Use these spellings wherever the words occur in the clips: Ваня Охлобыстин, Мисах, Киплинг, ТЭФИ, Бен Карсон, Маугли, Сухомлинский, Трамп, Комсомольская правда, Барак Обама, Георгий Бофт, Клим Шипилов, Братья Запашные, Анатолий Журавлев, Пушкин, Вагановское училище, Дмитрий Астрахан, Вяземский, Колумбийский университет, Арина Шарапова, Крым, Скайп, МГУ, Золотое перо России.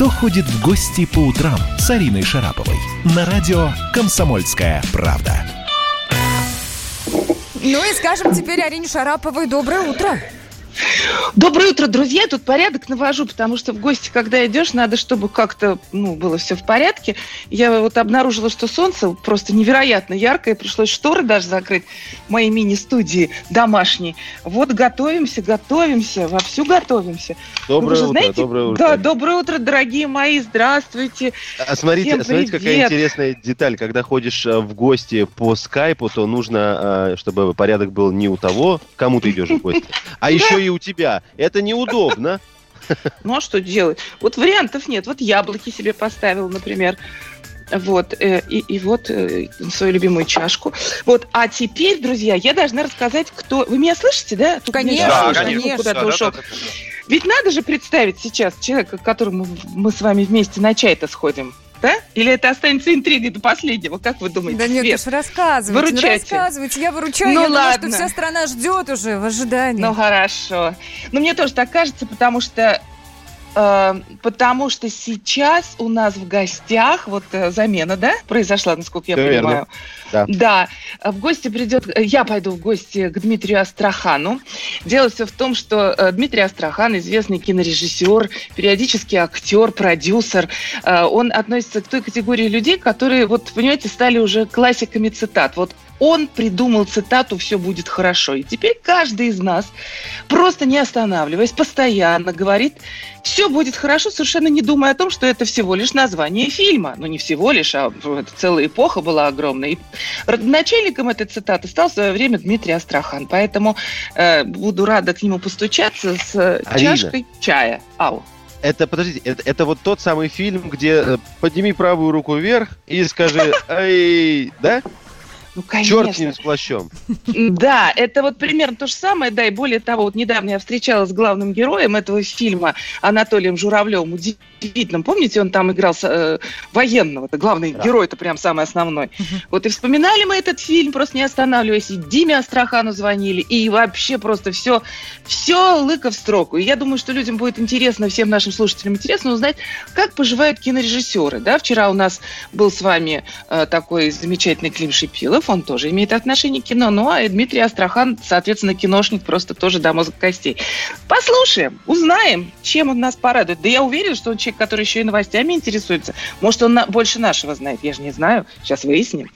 «Кто ходит в гости по утрам» с Ариной Шараповой на радио «Комсомольская правда». Ну и скажем теперь Арине Шараповой доброе утро. Доброе утро, друзья. Тут порядок навожу, потому что в гости, когда идешь, надо, чтобы как-то было все в порядке. Я вот обнаружила, что солнце просто невероятно яркое. Пришлось шторы даже закрыть в моей мини-студии домашней. Вот готовимся, вовсю готовимся. Доброе утро. Да, доброе утро, дорогие мои, здравствуйте. А смотрите, какая интересная деталь. Когда ходишь в гости по скайпу, то нужно, чтобы порядок был не у того, кому ты идешь в гости, а еще и у тебя. Это неудобно. Ну, а что делать? Вот вариантов нет. Вот яблоки себе поставил, например. Вот. И свою любимую чашку. Вот. А теперь, друзья, я должна рассказать, кто... Вы меня слышите, да? Тут конечно. Куда-то ушел. Ведь надо же представить сейчас человека, к которому мы с вами вместе на чай-то сходим. Да? Или это останется интригой до последнего? Как вы думаете? Да нет, уж рассказывайте. Я выручаю, я ладно. Думаю, что вся страна ждет уже в ожидании. Ну хорошо. Но мне тоже так кажется, потому что сейчас у нас в гостях, вот замена, да, произошла, насколько я понимаю. Верно. Да, в гости я пойду в гости к Дмитрию Астрахану. Дело все в том, что Дмитрий Астрахан, известный кинорежиссер, периодически актер, продюсер, он относится к той категории людей, которые, вот, понимаете, стали уже классиками цитат. Вот он придумал цитату «Все будет хорошо». И теперь каждый из нас, просто не останавливаясь, постоянно говорит «Все будет хорошо», совершенно не думая о том, что это всего лишь название фильма. Ну, не всего лишь, а целая эпоха была огромная. И родоначальником этой цитаты стал в свое время Дмитрий Астрахан. Поэтому буду рада к нему постучаться с чашкой чая. Ау. Это вот тот самый фильм, где подними правую руку вверх и скажи «Эй!» Да? Ну, конечно. Черт с ним, с плащом. Да, это вот примерно то же самое, да, и более того, вот недавно я встречалась с главным героем этого фильма, Анатолием Журавлевым, удивительным, помните, он там играл военного, главный герой, это прям самый основной. Вот и вспоминали мы этот фильм, просто не останавливаясь, и Диме Астрахану звонили, и вообще просто все лыко в строку. И я думаю, что людям будет интересно, всем нашим слушателям интересно узнать, как поживают кинорежиссеры, да, вчера у нас был с вами такой замечательный Клим Шипилов, он тоже имеет отношение к кино, ну а Дмитрий Астрахан, соответственно, киношник просто тоже до мозга костей. Послушаем, узнаем, чем он нас порадует. Да я уверена, что он человек, который еще и новостями интересуется. Может, он больше нашего знает, я же не знаю, сейчас выясним.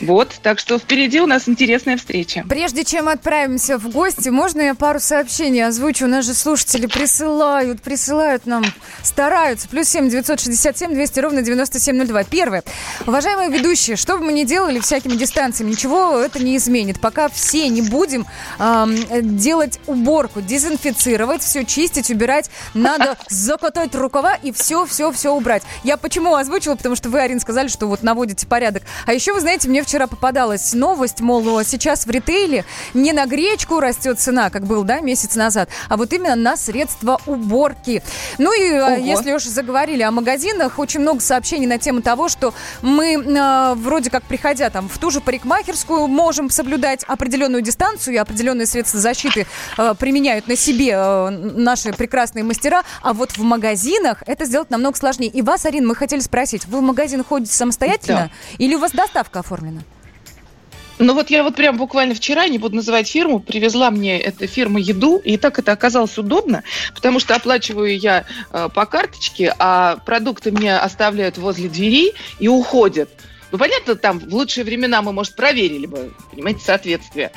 Вот, так что впереди у нас интересная встреча. Прежде чем отправимся в гости, можно я пару сообщений озвучу? У нас же слушатели присылают нам, стараются. +7 967 200 97 02. Первое. Уважаемые ведущие, что бы мы ни делали всякими дистанциями, ничего это не изменит. Пока все не будем делать уборку, дезинфицировать, все чистить, убирать, надо закатать рукава и все убрать. Я почему озвучила? Потому что вы, Арин, сказали, что вот наводите порядок. А еще, вы знаете, мне вчера попадалась новость, мол, сейчас в ритейле не на гречку растет цена, как был, да, месяц назад, а вот именно на средства уборки. Ну и если уж заговорили о магазинах, очень много сообщений на тему того, что мы вроде как, приходя там в ту же парикмахерскую, можем соблюдать определенную дистанцию, и определенные средства защиты применяют на себе наши прекрасные мастера, а вот в магазинах это сделать намного сложнее. И вас, Арин, мы хотели спросить, вы в магазин ходите самостоятельно, да, или у вас доставка оформлена? Ну вот я вот прям буквально вчера, не буду называть фирму, привезла мне эта фирма еду, и так это оказалось удобно, потому что оплачиваю я по карточке, а продукты мне оставляют возле дверей и уходят. Ну, понятно, там в лучшие времена мы, может, проверили бы, понимаете, соответствие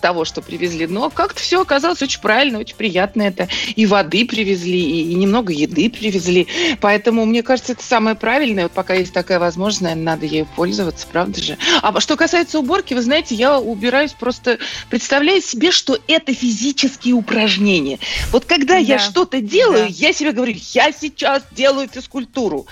того, что привезли. Но как-то все оказалось очень правильно, очень приятно это. И воды привезли, и немного еды привезли. Поэтому, мне кажется, это самое правильное. Вот пока есть такая возможность, наверное, надо ею пользоваться, правда же? А что касается уборки, вы знаете, я убираюсь просто, представляя себе, что это физические упражнения. Вот когда я что-то делаю, я себе говорю, я сейчас делаю физкультуру.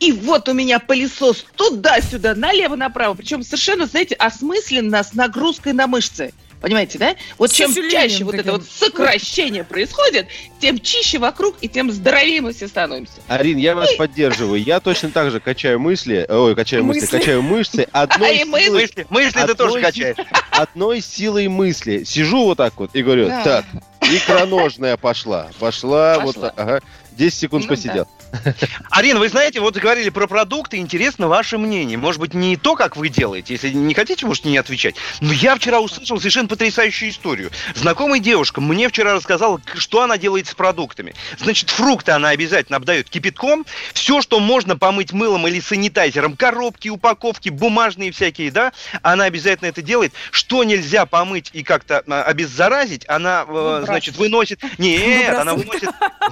И вот у меня пылесос туда-сюда, налево-направо. Причем совершенно, знаете, осмысленно, с нагрузкой на мышцы. Понимаете, да? Вот с чем чаще таким. Вот это вот сокращение происходит, тем чище вокруг и тем здоровее мы все становимся. Арин, я вас поддерживаю. Я точно так же качаю мышцы. Мысли ты тоже качаешь. Одной силой мысли. Сижу вот так вот и говорю, так, икроножная пошла. Пошла. Вот так, ага. 10 секунд посидел. Да. Арина, вы знаете, вот говорили про продукты, интересно ваше мнение. Может быть, не то, как вы делаете, если не хотите, можете не отвечать. Но я вчера услышал совершенно потрясающую историю. Знакомая девушка мне вчера рассказала, что она делает с продуктами. Значит, фрукты она обязательно обдает кипятком. Все, что можно помыть мылом или санитайзером, коробки, упаковки, бумажные всякие, да, она обязательно это делает. Что нельзя помыть и как-то обеззаразить, она, значит, выносит... Нет, она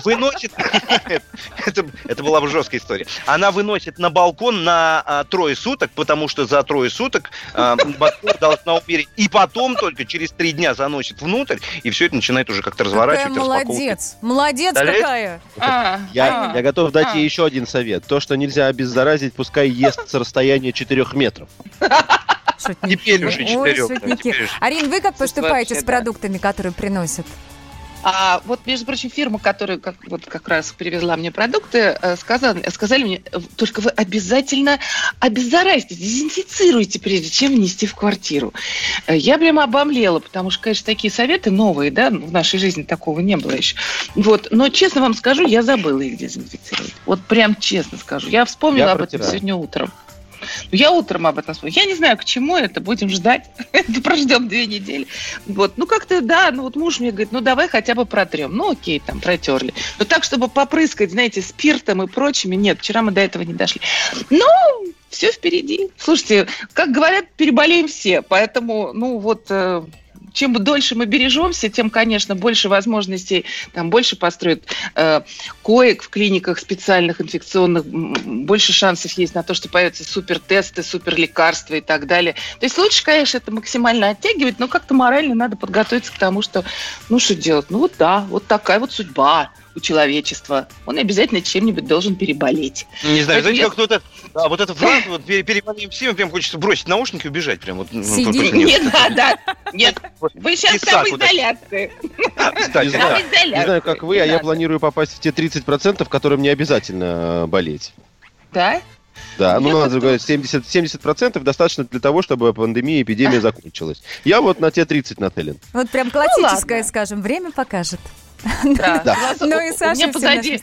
выносит... Это была бы жесткая история. Она выносит на балкон на трое суток, потому что за трое суток батарея должна умереть. И потом только через 3 дня заносит внутрь, и все это начинает уже как-то разворачивать, распаковывать. Молодец. Молодец какая. Я готов дать ей еще один совет. То, что нельзя обеззаразить, пускай ест с расстояния 4 метров. Теперь уже 4. Арин, вы как поступаете с продуктами, которые приносят? А вот, между прочим, фирма, которая как раз привезла мне продукты, сказали мне, только вы обязательно обеззаразьте, дезинфицируйте, прежде чем внести в квартиру. Я прямо обомлела, потому что, конечно, такие советы новые, да, в нашей жизни такого не было еще. Вот, но, честно вам скажу, я забыла их дезинфицировать. Вот прям честно скажу. Я вспомнила об этом сегодня утром. Я утром об этом вспомнила. Я не знаю, к чему это, будем ждать. Прождем 2 недели. Вот. Ну, как-то, да, ну вот муж мне говорит, ну, давай хотя бы протрем. Ну, окей, там, протерли. Но так, чтобы попрыскать, знаете, спиртом и прочими, нет, вчера мы до этого не дошли. Ну, все впереди. Слушайте, как говорят, переболеем все. Поэтому, ну, вот... Чем дольше мы бережемся, тем, конечно, больше возможностей, там больше построят коек в клиниках специальных инфекционных, больше шансов есть на то, что появятся супертесты, суперлекарства и так далее. То есть лучше, конечно, это максимально оттягивать, но как-то морально надо подготовиться к тому, что, ну, что делать? Ну, вот да, вот такая вот судьба у человечества. Он обязательно чем-нибудь должен переболеть. Не знаю, знаете, как кто-то... Да, вот эта фраза, вот переболеем всем, прям хочется бросить наушники и убежать. Прям вот, не надо. Нет, вы сейчас в самоизоляции. Не знаю, как вы, а я планирую попасть в те 30%, которым не обязательно болеть. Да? Да, ну надо говорить, 70% достаточно для того, чтобы пандемия и эпидемия закончилась. Я вот на те 30 нацелен. Вот прям классическое, скажем, время покажет. Да. Ну и Саша, позади...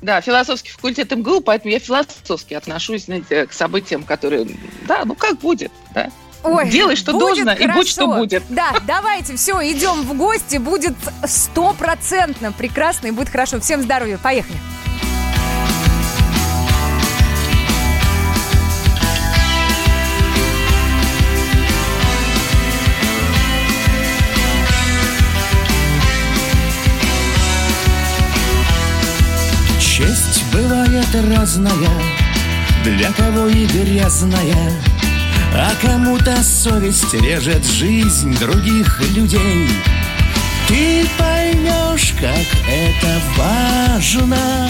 Да, философский факультет МГУ, поэтому я философски отношусь, знаете, к событиям, которые... Да, ну как будет, да? Ой, делай, что должно, хорошо. И будь, что будет. Да, давайте, все, идем в гости, будет 100% прекрасно и будет хорошо. Всем здоровья, поехали. Честь бывает разная, для кого и грязная, а кому-то совесть режет жизнь других людей. Ты поймешь, как это важно,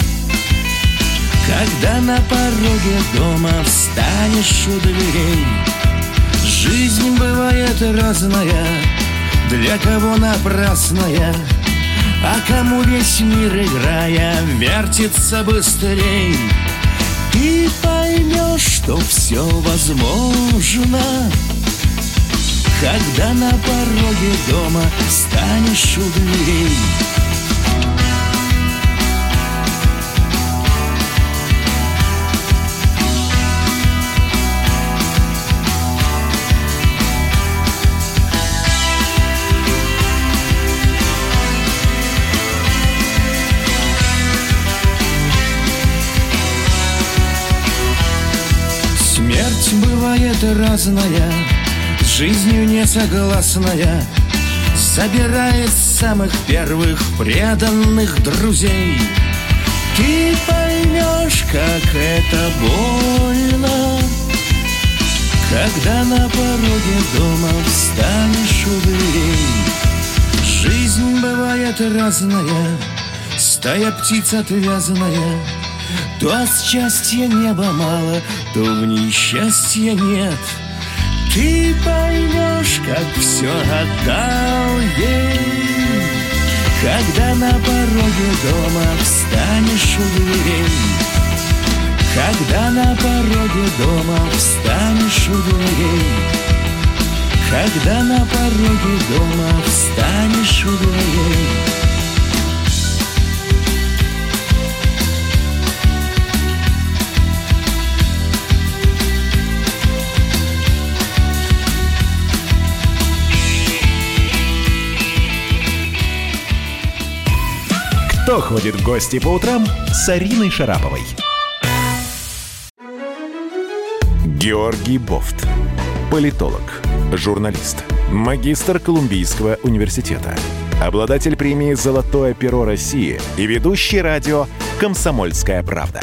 когда на пороге дома встанешь у дверей. Жизнь бывает разная, для кого напрасная, а кому весь мир, играя, вертится быстрей. Ты поймешь, что все возможно, когда на пороге дома станешь у дверей. Разная, с жизнью несогласная, собирает самых первых преданных друзей. Ты поймешь, как это больно, когда на пороге дома встанешь у дверей. Жизнь бывает разная, стая птиц отвязанная, то от счастья неба мало, то в несчастье нет. Ты поймешь, как все отдал ей, когда на пороге дома встанешь у дверей. Когда на пороге дома встанешь у дверей. Когда на пороге дома встанешь у дверей. Кто ходит в гости по утрам с Ариной Шараповой. Георгий Бофт. Политолог, журналист, магистр Колумбийского университета, обладатель премии «Золотое перо России» и ведущий радио «Комсомольская правда».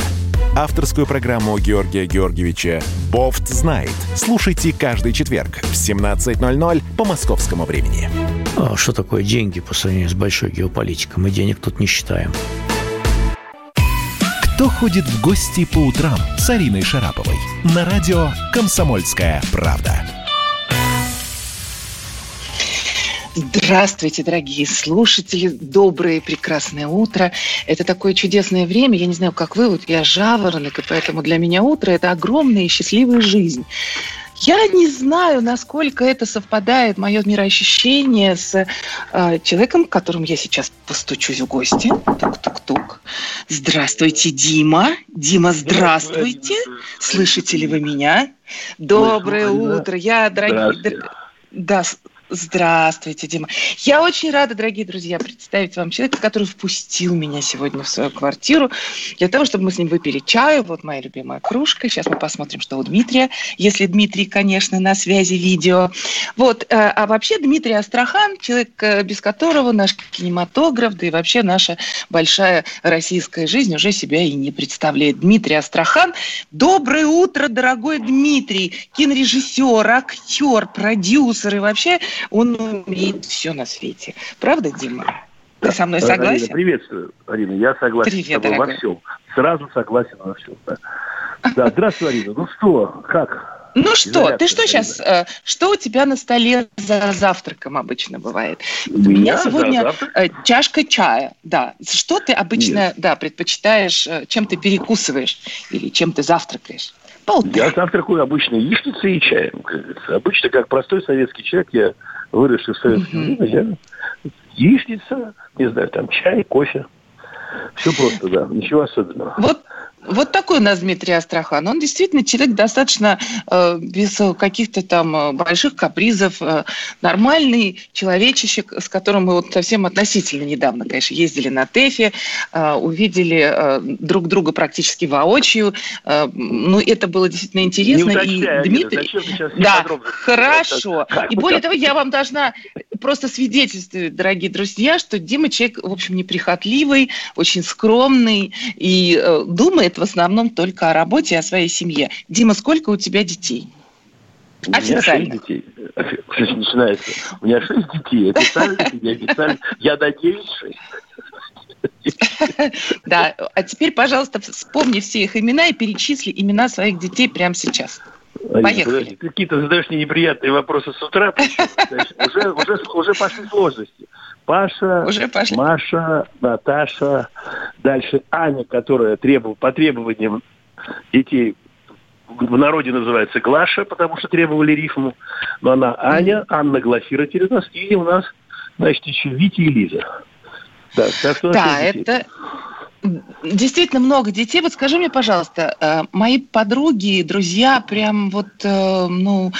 Авторскую программу Георгия Георгиевича «Бофт знает». Слушайте каждый четверг в 17:00 по московскому времени. А что такое деньги по сравнению с большой геополитикой? Мы денег тут не считаем. Кто ходит в гости по утрам с Ариной Шараповой? На радио «Комсомольская правда». Здравствуйте, дорогие слушатели. Доброе, прекрасное утро. Это такое чудесное время. Я не знаю, как вы, вот я жаворонок, и поэтому для меня утро – это огромная и счастливая жизнь. Я не знаю, насколько это совпадает, мое мироощущение, с человеком, к которому я сейчас постучусь в гости. Тук-тук-тук. Здравствуйте, Дима. Дима, здравствуйте. Слышите ли вы меня? Доброе утро. Я, дорогие... Да, здравствуйте, Дима. Я очень рада, дорогие друзья, представить вам человека, который впустил меня сегодня в свою квартиру для того, чтобы мы с ним выпили чаю. Вот моя любимая кружка. Сейчас мы посмотрим, что у Дмитрия. Если Дмитрий, конечно, на связи видео. Вот. А вообще Дмитрий Астрахан, человек, без которого наш кинематограф, да и вообще наша большая российская жизнь уже себя и не представляет. Дмитрий Астрахан. Доброе утро, дорогой Дмитрий. Кинорежиссер, актер, продюсер и вообще... Он умеет все на свете. Правда, Дима? Да. Ты со мной согласен? Арина, приветствую, Арина. Я согласен. Привет, с тобой, дорогая. Во всем. Сразу согласен во всем. Да, здравствуй, Арина. Ну что, как? Ну что, ты что сейчас, что у тебя на столе за завтраком обычно бывает? У меня сегодня чашка чая, да. Что ты обычно, да, предпочитаешь, чем ты перекусываешь или чем ты завтракаешь? Я завтракаю обычно яичницей и чаем, как говорится. Обычно, как простой советский человек, я выросший в советском время, яичница, не знаю, там чай, кофе. Все просто, да, ничего особенного. Вот такой у нас Дмитрий Астрахан. Он действительно человек достаточно без каких-то там больших капризов. Нормальный человечек, с которым мы вот совсем относительно недавно, конечно, ездили на ТЭФИ, увидели друг друга практически воочию. Ну, это было действительно интересно. Не уточняю, и Дмитрий... Зачем ты сейчас не подробно? Хорошо. И более того, я вам должна просто свидетельствовать, дорогие друзья, что Дима человек, в общем, неприхотливый, очень скромный и думает в основном только о работе и о своей семье. Дима, сколько у тебя детей? Официально. У меня 6 детей. Начинается. У меня 6 детей. Официально. Я надеюсь, 6. Да. А теперь, пожалуйста, вспомни все их имена и перечисли имена своих детей прямо сейчас. Поехали. Ты какие-то задаешь мне неприятные вопросы с утра. Уже пошли сложности. Паша, Маша, Наташа, дальше Аня, которая по требованиям детей в народе называется Глаша, потому что требовали рифму, но она Аня, Анна Глафира через нас, и у нас, значит, еще Витя и Лиза. Да, да, это... Действительно много детей. Вот скажи мне, пожалуйста, мои подруги, друзья прям вот, ну,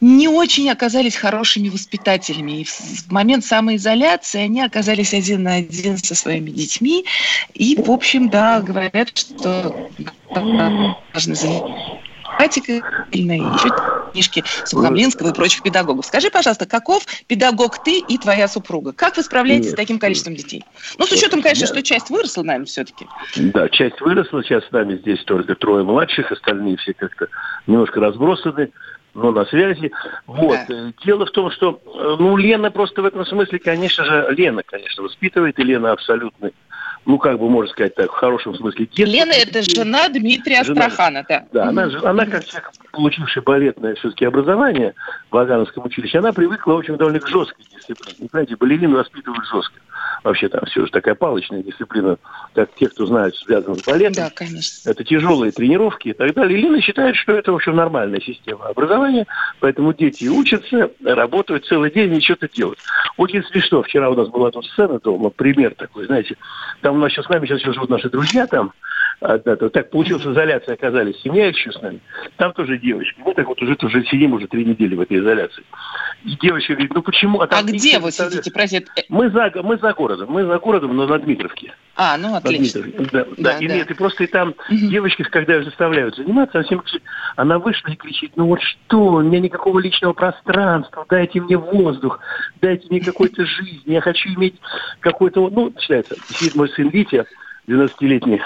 не очень оказались хорошими воспитателями. И в момент самоизоляции они оказались один на один со своими детьми. И, в общем, да, говорят, что должны заниматься практикой и еще книжки Сухомлинского и прочих педагогов. Скажи, пожалуйста, каков педагог ты и твоя супруга? Как вы справляетесь с таким количеством детей? Ну, с учетом, конечно, что часть выросла, наверное, все-таки. Да, часть выросла. Сейчас с нами здесь только 3 младших, остальные все как-то немножко разбросаны, но на связи. Вот. Да. Дело в том, что, ну, Лена просто в этом смысле, конечно же, Лена, конечно, воспитывает, и Лена абсолютно, ну, как бы можно сказать так, в хорошем смысле. Детство. Лена – это жена Дмитрия Астрахана, да. Да, она как человек, получивший балетное все-таки образование в Вагановском училище, она привыкла, в общем, довольно к жесткой дисциплине. Знаете, балерины воспитывают жестко. Вообще там все же такая палочная дисциплина, как те, кто знают, связана с балетом. Да, конечно. Это тяжелые тренировки и так далее. И Лена считает, что это, в общем, нормальная система образования, поэтому дети учатся, работают целый день и что-то делают. Очень смешно. Вчера у нас была тут сцена дома, пример такой, знаете, там у нас сейчас с нами живут наши друзья там, Так получилось, изоляция оказались, семья их еще с нами. Там тоже девочки. Мы так вот уже сидим уже 3 недели в этой изоляции. И девочка говорит, ну почему... А где вы сидите, простите? Мы за городом, но на Дмитровке. А, ну отлично. Да. И нет, и просто и там девочки, когда ее заставляют заниматься, она вышла и кричит, ну вот что, у меня никакого личного пространства, дайте мне воздух, дайте мне какой-то жизни, я хочу иметь какой-то... Ну, начинается, сидит мой сын Витя, 12-летний,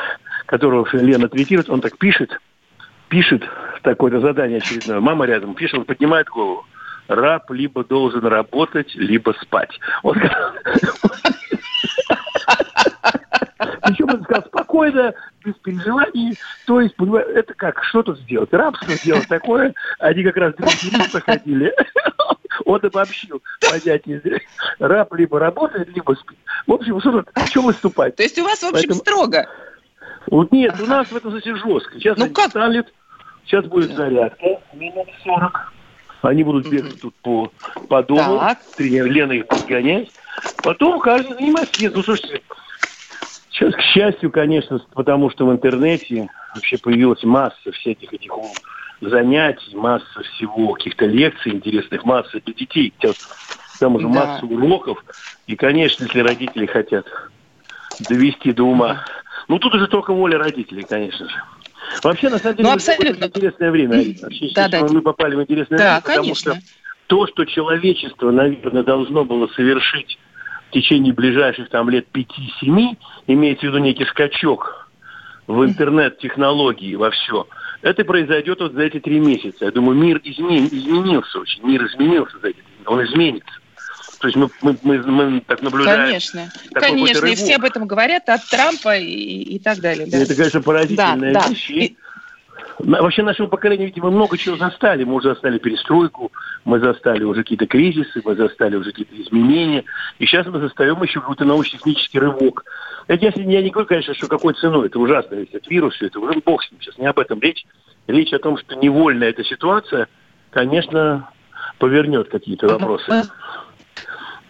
которого Лена третирует, он так пишет такое-то задание очередное, мама рядом, пишет, он поднимает голову. Раб либо должен работать, либо спать. Он сказал... Причем он сказал спокойно, без переживаний. То есть, понимаешь, это как, что тут сделать? Рабство сделать такое. Они как раз 2 минуты ходили. Он обобщил понятие. Раб либо работает, либо спит. В общем, что тут, в чем выступать? То есть у вас, в общем, строго? Вот нет, у нас в этом случае жестко. Сейчас сейчас будет зарядка, минут 40. Они будут бегать тут по дому, Лена их подгонять. Потом каждый занимается. Нет, ну слушайте, сейчас, к счастью, конечно, потому что в интернете вообще появилась масса всяких этих занятий, масса всего, каких-то лекций интересных, масса для детей. Там уже масса уроков. И, конечно, если родители хотят довести до ума... Ну, тут уже только воля родителей, конечно же. Вообще, на самом деле, это интересное время. Мы попали в интересное время, потому что то, что человечество, наверное, должно было совершить в течение ближайших там лет 5-7, имеется в виду некий скачок в интернет-технологии, во все, это произойдет вот за эти 3 месяца. Я думаю, мир изменился очень. Мир изменился за эти 3 месяца. Он изменится. То есть мы так наблюдаем. Конечно, и все об этом говорят, от Трампа и так далее. Да. Это, конечно, поразительная вещь. Вообще, нашего поколения, видимо, много чего застали. Мы уже застали перестройку, мы застали уже какие-то кризисы, мы застали уже какие-то изменения. И сейчас мы застаем еще какой-то научно-технический рывок. Это я не говорю, конечно, что какой ценой. Это ужасно, если это вирус, все это уже бог с ним. Сейчас не об этом речь. Речь о том, что невольно эта ситуация, конечно, повернет какие-то вопросы.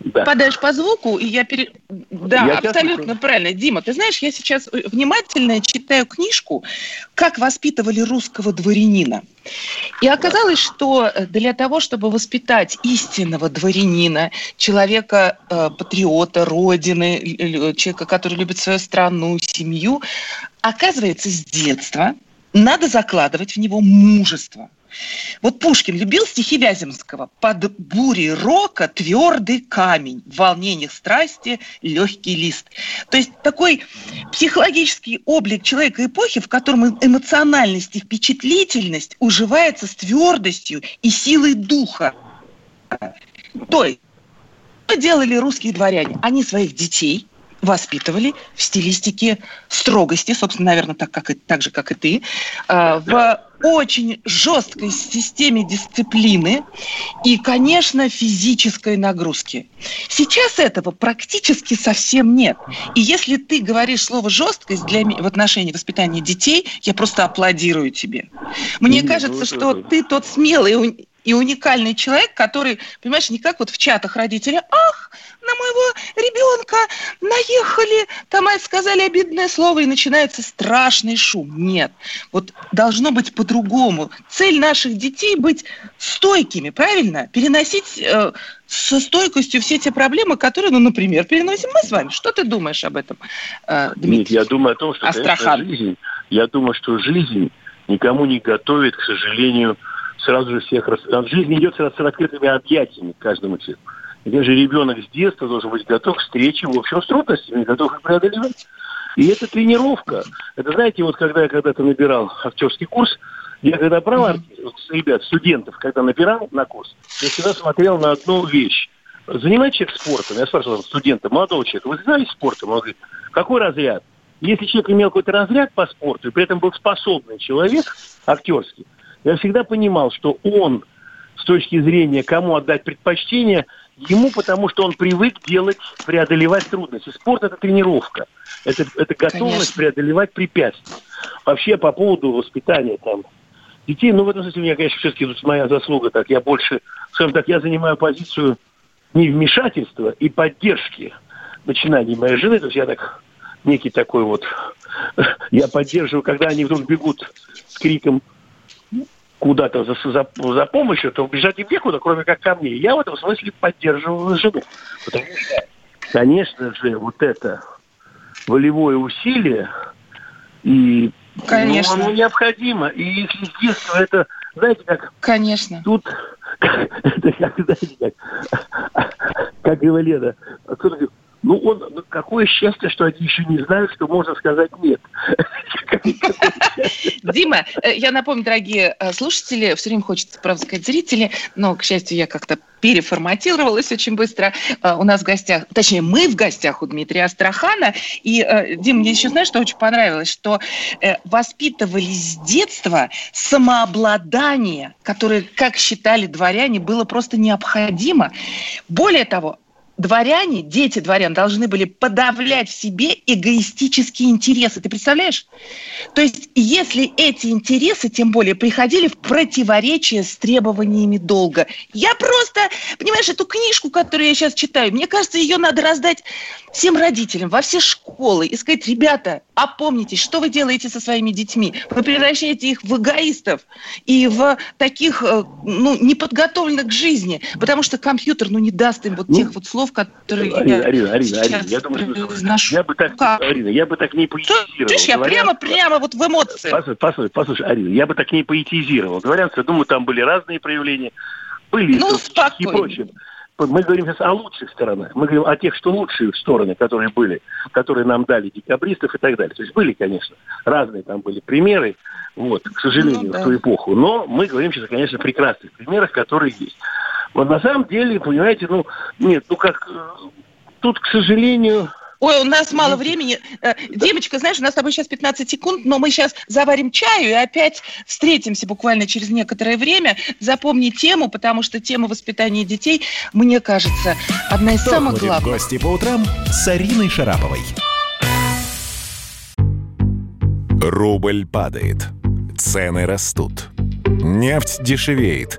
Да. Подаешь по звуку, и я... Да, я абсолютно правильно. Дима, ты знаешь, я сейчас внимательно читаю книжку «Как воспитывали русского дворянина». И оказалось, что для того, чтобы воспитать истинного дворянина, человека, патриота, родины, человека, который любит свою страну, семью, оказывается, с детства надо закладывать в него мужество. Вот Пушкин любил стихи Вяземского. «Под бурей рока твердый камень, в волнениях страсти легкий лист». То есть такой психологический облик человека эпохи, в котором эмоциональность и впечатлительность уживается с твердостью и силой духа. То есть, что делали русские дворяне? Они своих детей воспитывали в стилистике строгости, собственно, наверное, так же, как и ты, в очень жесткой системе дисциплины и, конечно, физической нагрузки. Сейчас этого практически совсем нет. И если ты говоришь слово «жесткость» в отношении воспитания детей, я просто аплодирую тебе. Мне кажется, что ты тот смелый и уникальный человек, который, понимаешь, не как вот в чатах родители, на моего ребенка наехали, там сказали обидное слово, и начинается страшный шум. Нет, вот должно быть по-другому. Цель наших детей — быть стойкими, правильно? Переносить со стойкостью все те проблемы, которые, например, переносим мы с вами. Что ты думаешь об этом, Дмитрий? Нет, я думаю о том, что, конечно, жизнь никому не готовит, к сожалению, сразу же всех... Жизнь идет с раскрытыми объятиями к каждому человеку. Где же ребенок с детства должен быть готов к встрече, в общем, с трудностями, готов их преодолевать. И это тренировка. Это, знаете, вот когда я когда-то набирал актерский курс, я когда брал ребят, студентов, когда набирал на курс, я всегда смотрел на одну вещь. Занимается человек спортом. Я спрашивал студента, молодого человека, вы занимаетесь спортом? Он говорит, какой разряд? Если человек имел какой-то разряд по спорту, и при этом был способный человек актерский, я всегда понимал, что он, с точки зрения, кому отдать предпочтение, ему, потому что он привык преодолевать трудности. Спорт – это тренировка. Это готовность преодолевать препятствия. Вообще, по поводу воспитания там детей, в этом смысле, у меня, конечно, все-таки тут моя заслуга. Так, я больше, скажем так, я занимаю позицию невмешательства и поддержки начинаний моей жены. То есть я так некий такой вот... Я поддерживаю, когда они вдруг бегут с криком куда-то за помощью, то бежать им некуда, кроме как ко мне. Я в этом смысле поддерживаю жену. Потому что, конечно же, вот это волевое усилие, и конечно. Ну, оно необходимо. И если с детства это, знаете, как... Конечно. Тут... Это как, знаете, как говорили, ну, он, какое счастье, что они еще не знают, что можно сказать «нет». Дима, я напомню, дорогие слушатели, все время хочется, правда, сказать зрители, но, к счастью, я как-то переформатировалась очень быстро. У нас в гостях, точнее, мы в гостях у Дмитрия Астрахана. И, Дим, мне еще, знаешь, что очень понравилось, что воспитывали с детства самообладание, которое, как считали дворяне, было просто необходимо. Более того, дворяне, дети дворян должны были подавлять в себе эгоистические интересы. Ты представляешь? То есть, если эти интересы, тем более, приходили в противоречие с требованиями долга. Я просто, понимаешь, эту книжку, которую я сейчас читаю, мне кажется, ее надо раздать всем родителям, во все школы и сказать: ребята, опомнитесь, что вы делаете со своими детьми? Вы превращаете их в эгоистов и в таких, ну, неподготовленных к жизни, потому что компьютер, ну, не даст им вот тех вот слов, которые Арина, я думаю, что я бы так, Арина, я бы так не поэтизировал. Слышь, я прямо вот в эмоции. Послушай, Арина, я бы так не поэтизировал. Говорят, я думаю, там были разные проявления, были и прочее. Мы говорим сейчас о лучших сторонах. Мы говорим о тех, что лучшие стороны, которые были, которые нам дали декабристов и так далее. То есть были, конечно, разные там были примеры, вот, к сожалению, в ту эпоху. Но мы говорим сейчас, конечно, о прекрасных примерах, которые есть. Вот на самом деле, понимаете, ну, нет, ну как, тут, к сожалению... Ой, у нас мало времени. Димочка, знаешь, у нас с тобой сейчас 15 секунд, но мы сейчас заварим чаю и опять встретимся буквально через некоторое время. Запомни тему, потому что тема воспитания детей, мне кажется, одна из самых главных. В гости по утрам с Ариной Шараповой. Рубль падает, цены растут, нефть дешевеет,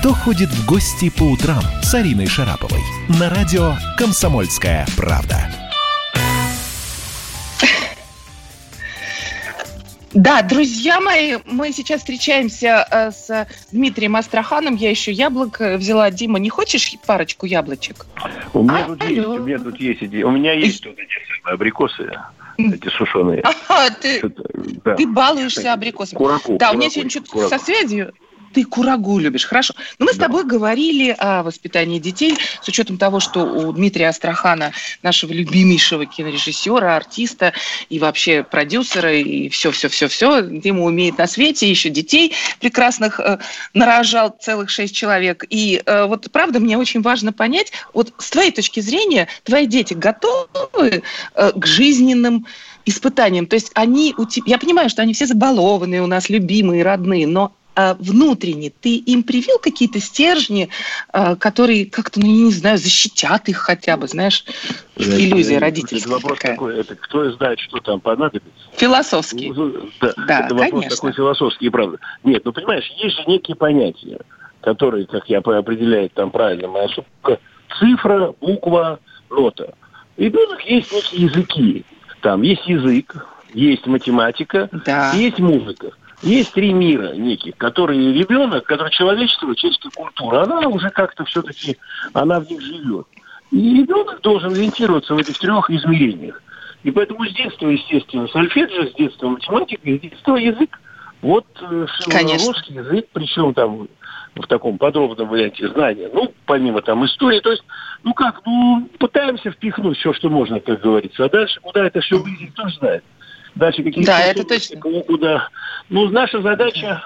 «Кто ходит в гости по утрам» с Ариной Шараповой на радио «Комсомольская правда». Да, друзья мои, мы сейчас встречаемся с Дмитрием Астраханом. Я еще яблок взяла. Дима, не хочешь парочку яблочек? У меня тут есть идея. У меня есть тут абрикосы. Эти сушеные. Ага, ты балуешься абрикосами. Да, у меня сегодня что-то со связью. Ты курагу любишь, хорошо. Но мы с тобой говорили о воспитании детей с учетом того, что у Дмитрия Астрахана, нашего любимейшего кинорежиссера, артиста и вообще продюсера, и все-все-все-все, Дима умеет на свете, еще детей прекрасных нарожал, целых 6 человек. И вот правда мне очень важно понять, вот с твоей точки зрения, твои дети готовы к жизненным испытаниям? То есть они у тебя... Я понимаю, что они все забалованные у нас, любимые, родные, но внутренне ты им привил какие-то стержни, которые как-то, ну, не знаю, защитят их хотя бы, знаешь, иллюзия родительская. Это вопрос такой, это кто знает, что там понадобится. Философский. Да, это вопрос такой философский, правда. Нет, ну, понимаешь, есть же некие понятия, которые, как я определяю, там правильно моя супруга, цифра, буква, нота. Ребенок есть некие языки. Там есть язык, есть математика, есть музыка. Есть 3 мира неких, которые ребенок, который человечество, человеческая культура, она уже как-то все-таки, она в них живет. И ребенок должен ориентироваться в этих 3 измерениях. И поэтому с детства, естественно, сольфеджио, с детства математика, с детства язык. Вот русский язык, причем там в таком подробном варианте знания, ну, помимо там истории, то есть, ну как, ну, пытаемся впихнуть все, что можно, как говорится, а дальше куда это все вылезет, кто знает. Дальше какие-то кого куда. Ну, наша задача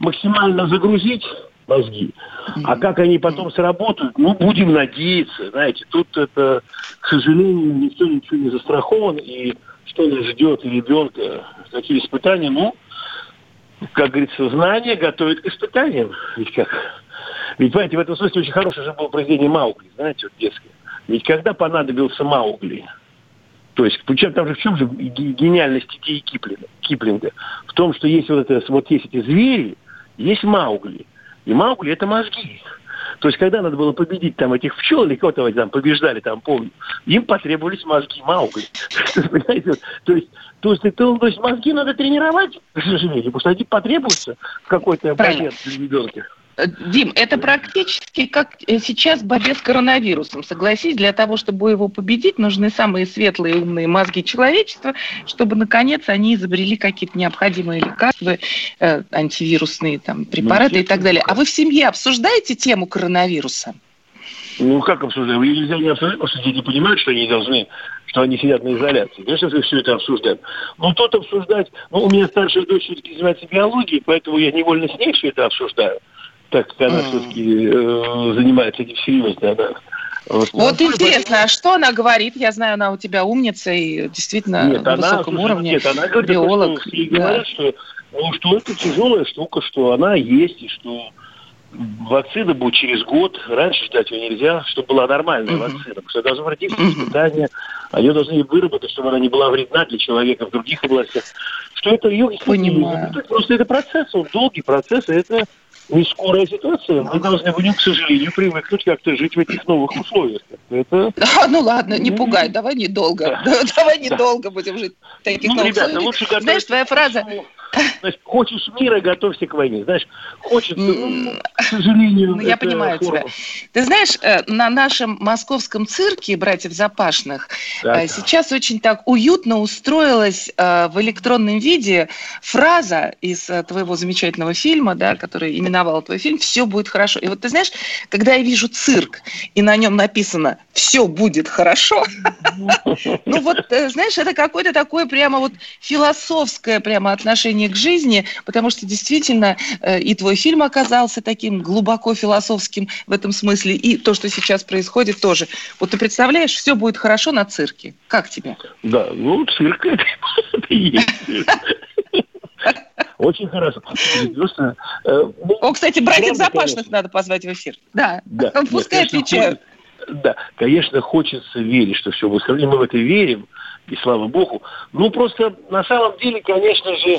максимально загрузить мозги. А как они потом сработают, ну, будем надеяться. Знаете, тут это, к сожалению, никто ничего не застрахован. И что нас ждет ребенка, какие испытания, ну, как говорится, знание готовит к испытаниям. Ведь, понимаете, в этом смысле очень хорошее же было произведение Маугли, знаете, вот детское. Ведь когда понадобился Маугли, то есть, там же в чем же гениальность идеи Киплинга? В том, что есть вот есть эти звери, есть Маугли. И Маугли – это мозги. То есть, когда надо было победить там этих пчел, или кого-то там побеждали, там, помню, им потребовались мозги Маугли. То есть мозги надо тренировать, к сожалению, потому что они потребуются в какой-то момент для ребенка. Дим, это практически как сейчас борьба с коронавирусом. Согласись, для того, чтобы его победить, нужны самые светлые умные мозги человечества, чтобы, наконец, они изобрели какие-то необходимые лекарства, антивирусные там, препараты и так далее. А вы в семье обсуждаете тему коронавируса? Ну, как обсуждаем? Нельзя не обсуждать, потому что дети понимают, что они должны, что они сидят на изоляции. Конечно, все это обсуждаем. Но тут обсуждать... у меня старшая дочь занимается биологией, поэтому я невольно с ней все это обсуждаю. Так как она все-таки занимается этим серьезно. Вот интересно, а что она говорит? Я знаю, она у тебя умница и действительно на высоком уровне. Нет, она говорит, биолог, что ей говорят, что это тяжелая штука, что она есть, и что вакцина будет через год. Раньше ждать ее нельзя, чтобы была нормальная вакцина. Потому что должны пройти испытания, ее должны выработать, чтобы она не была вредна для человека в других областях. Что это ее... Понимаю. Просто это процесс, он долгий процесс, и это... Не скорая ситуация. Мы должны будем, к сожалению, привыкнуть как-то жить в этих новых условиях. Это... Ну ладно, не пугай, давай недолго. Да. Давай недолго будем жить в таких новых условиях. Ребята, лучше готовься. Знаешь, твоя фраза... Значит, хочешь мира, готовься к войне. Знаешь, хочется, к сожалению... Я понимаю форма. Тебя. Ты знаешь, на нашем московском цирке «Братьев Запашных» сейчас очень так уютно устроилась в электронном виде фраза из твоего замечательного фильма, да, который именовал твой фильм «Все будет хорошо». И вот ты знаешь, когда я вижу цирк, и на нем написано «Все будет хорошо», ну вот, знаешь, это какое-то такое прямо вот философское прямо отношение к жизни, потому что действительно и твой фильм оказался таким глубоко философским в этом смысле, и то, что сейчас происходит, тоже. Вот ты представляешь, все будет хорошо на цирке. Как тебе? Да, ну, цирк это есть. Очень хорошо. О, кстати, братьев Запашных надо позвать в эфир. Да, пускай отвечают. Да, конечно, хочется верить, что все будет хорошо. Мы в это верим, и слава богу. Ну, просто на самом деле, конечно же,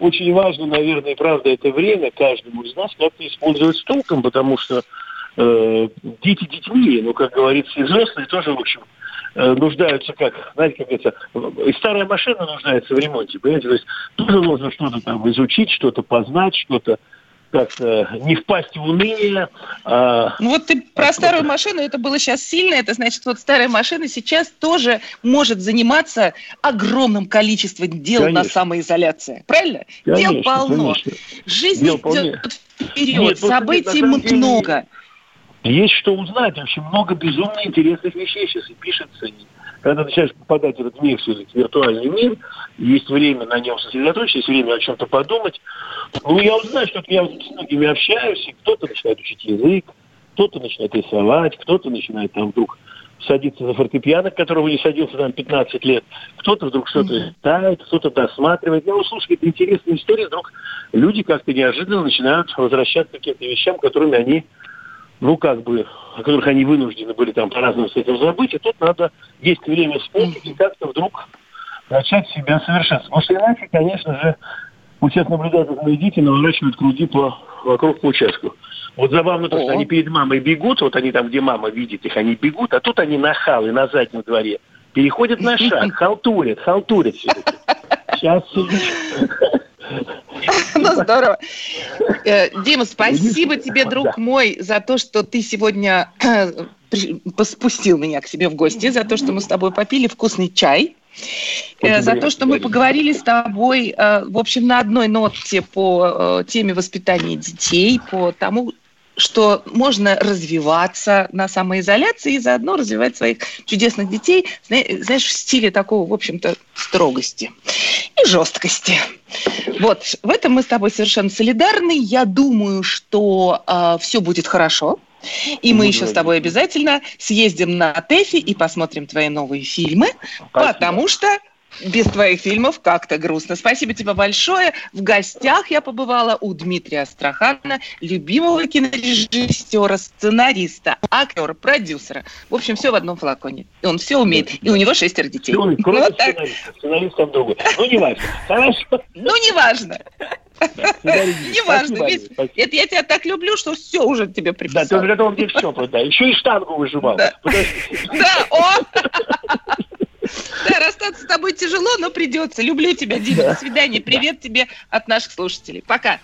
очень важно, наверное, правда, это время каждому из нас как-то использовать с толком, потому что дети детьми, ну, как говорится, взрослые тоже, в общем, нуждаются как, знаете, как это, и старая машина нуждается в ремонте, понимаете, то есть тоже нужно что-то там изучить, что-то познать, что-то как-то не впасть в уныние. Ну вот ты про старую машину, это было сейчас сильно, это значит, вот старая машина сейчас тоже может заниматься огромным количеством дел, конечно, на самоизоляции. Правильно? Конечно, дел полно. Конечно. Жизнь дел идет вперед, нет, событий много. Есть что узнать, вообще много безумно интересных вещей сейчас и пишется. Когда начинаешь попадать в этот мир, в этот виртуальный мир, есть время на нем сосредоточиться, есть время о чем-то подумать. Ну, я узнаю, что я с многими общаюсь, и кто-то начинает учить язык, кто-то начинает рисовать, кто-то начинает там вдруг садиться за фортепиано, которого не садился там 15 лет, кто-то вдруг что-то читает, кто-то досматривает. Я услышал какие-то интересные истории, вдруг люди как-то неожиданно начинают возвращаться к каким-то вещам, которыми они... ну, как бы, о которых они вынуждены были там по-разному с этим забыть, и тут надо есть время вспомнить и как-то вдруг начать себя совершенствовать. Потому что иначе, конечно же, вот сейчас наблюдают, как мои дети наворачивают круги вокруг по участку. Вот забавно то, что они перед мамой бегут, вот они там, где мама видит их, они бегут, а тут они нахалы на заднем дворе переходят на шаг, халтурят все-таки. Сейчас... Ну, здорово. Дима, спасибо тебе, друг мой, за то, что ты сегодня спустил меня к себе в гости, за то, что мы с тобой попили вкусный чай, за то, что мы поговорили с тобой, в общем, на одной нотке по теме воспитания детей, по тому, что можно развиваться на самоизоляции и заодно развивать своих чудесных детей, знаешь, в стиле такого, в общем-то, строгости и жесткости. Вот, в этом мы с тобой совершенно солидарны. Я думаю, что все будет хорошо. И мы еще с тобой обязательно съездим на ТЭФИ и посмотрим твои новые фильмы, потому что Без твоих фильмов как-то грустно. Спасибо тебе большое. В гостях я побывала у Дмитрия Астрахана, любимого кинорежиссера, сценариста, актера, продюсера. В общем, все в одном флаконе. И он все умеет. И у него 6 детей. Кроме сценариста. Сценаристом другой. Ну, не важно. Хорошо. Ну, не важно. Не важно. Это я тебя так люблю, что все уже тебе приписал. Да, ты уже готов мне все продать. Еще и штангу выжимал. Да, он... Да, расстаться с тобой тяжело, но придется. Люблю тебя, Дима. Да. До свидания. Привет тебе от наших слушателей. Пока.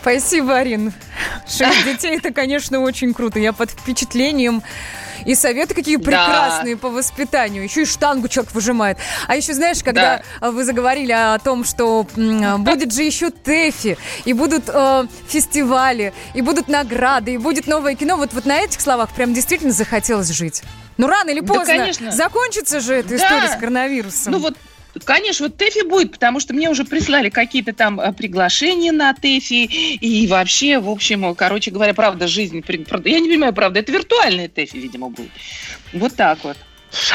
Спасибо, Арин. 6 детей, это, конечно, очень круто. Я под впечатлением. И советы какие прекрасные по воспитанию. Еще и штангу человек выжимает. А еще, знаешь, когда вы заговорили о том, что будет же еще ТЭФИ, и будут фестивали, и будут награды, и будет новое кино. Вот на этих словах прям действительно захотелось жить. Ну, рано или поздно закончится же эта история с коронавирусом. Ну, вот, конечно, вот ТЭФИ будет, потому что мне уже прислали какие-то там приглашения на ТЭФИ. И вообще, в общем, короче говоря, правда, жизнь... Я не понимаю, правда, это виртуальное ТЭФИ, видимо, будет. Вот так вот.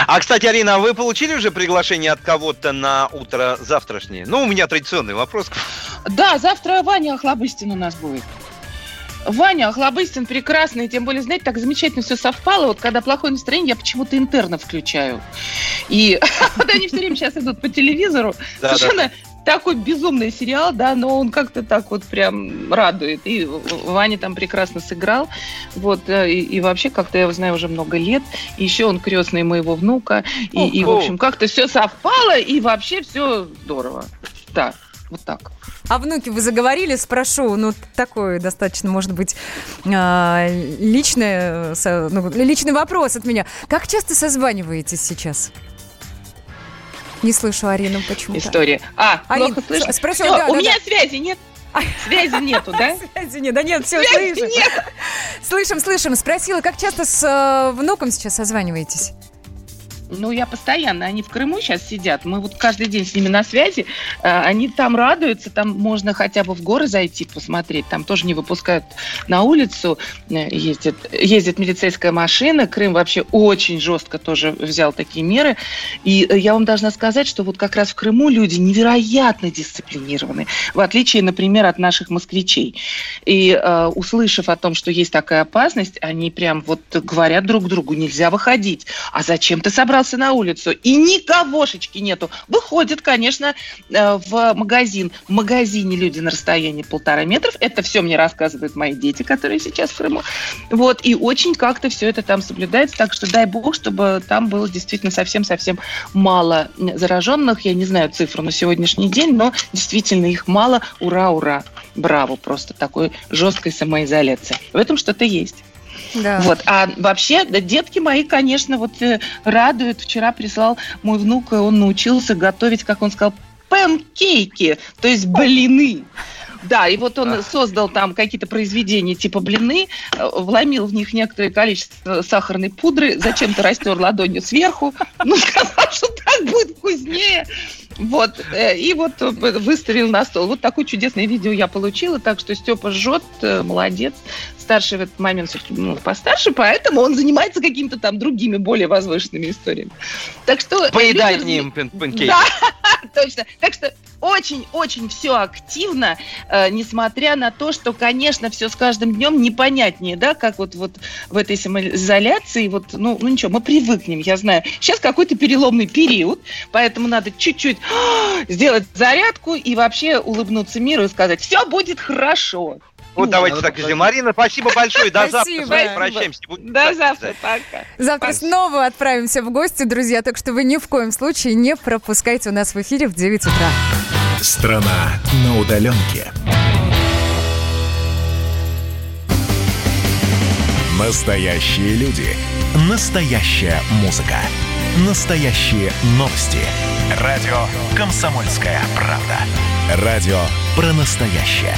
А, кстати, Арина, а вы получили уже приглашение от кого-то на утро завтрашнее? Ну, у меня традиционный вопрос. Да, завтра Ваня Охлобыстин у нас будет. Ваня Охлобыстин прекрасный, тем более, знаете, так замечательно все совпало. Вот когда плохое настроение, я почему-то интерна включаю. И они все время сейчас идут по телевизору. Совершенно такой безумный сериал, да, но он как-то так вот прям радует. И Ваня там прекрасно сыграл. Вот, и вообще как-то я его знаю уже много лет. И еще он крестный моего внука. И в общем, как-то все совпало, и вообще все здорово. Да, вот так. О внуке вы заговорили, спрошу, ну, такой достаточно, может быть, личный вопрос от меня. Как часто созваниваетесь сейчас? Не слышу Арину почему-то. История. Арина, плохо слышно? Спрошу, все, да, у меня связи нет. Связи нету, да? Связи нет, да нет, все, слышим. Слышим. Спросила, как часто с внуком сейчас созваниваетесь? Ну, я постоянно. Они в Крыму сейчас сидят. Мы вот каждый день с ними на связи. Они там радуются. Там можно хотя бы в горы зайти посмотреть. Там тоже не выпускают на улицу. Ездит милицейская машина. Крым вообще очень жестко тоже взял такие меры. И я вам должна сказать, что вот как раз в Крыму люди невероятно дисциплинированы. В отличие, например, от наших москвичей. И услышав о том, что есть такая опасность, они прям вот говорят друг другу, нельзя выходить. А зачем ты собрался на улицу, и никогошечки нету. Выходит, конечно, в магазин. В магазине люди на расстоянии 1,5 метра. Это все мне рассказывают мои дети, которые сейчас в Крыму. Вот, и очень как-то все это там соблюдается. Так что дай бог, чтобы там было действительно совсем-совсем мало зараженных. Я не знаю цифру на сегодняшний день, но действительно их мало. Ура-ура. Браво. Просто такой жесткой самоизоляции. В этом что-то есть. Да. Вот. А вообще, да, детки мои, конечно, вот радуют. Вчера прислал мой внук, он научился готовить, как он сказал, панкейки, то есть блины. Да, и вот он создал там какие-то произведения типа блины, вломил в них некоторое количество сахарной пудры, зачем-то растер ладонью сверху, ну, сказал, что так будет вкуснее. Вот, и вот выставил на стол. Вот такое чудесное видео я получила, так что Степа жжет, молодец. Старший в этот момент постарше, поэтому он занимается какими-то там другими, более возвышенными историями. Так что... Поедай им панкейки. Да, точно. Так что очень-очень все активно, несмотря на то, что, конечно, все с каждым днем непонятнее, да, как вот в этой самоизоляции, вот, ну ничего, мы привыкнем, я знаю. Сейчас какой-то переломный период, поэтому надо чуть-чуть сделать зарядку и вообще улыбнуться миру и сказать, все будет хорошо. Вот давайте так сделаем. Марина, спасибо большое. До завтра. Прощаемся. До завтра. Пока. Завтра снова отправимся в гости, друзья. Так что вы ни в коем случае не пропускайте у нас в эфире в 9 утра. Страна на удаленке. Настоящие люди. Настоящая музыка. Настоящие новости. Радио «Комсомольская правда». Радио про настоящее.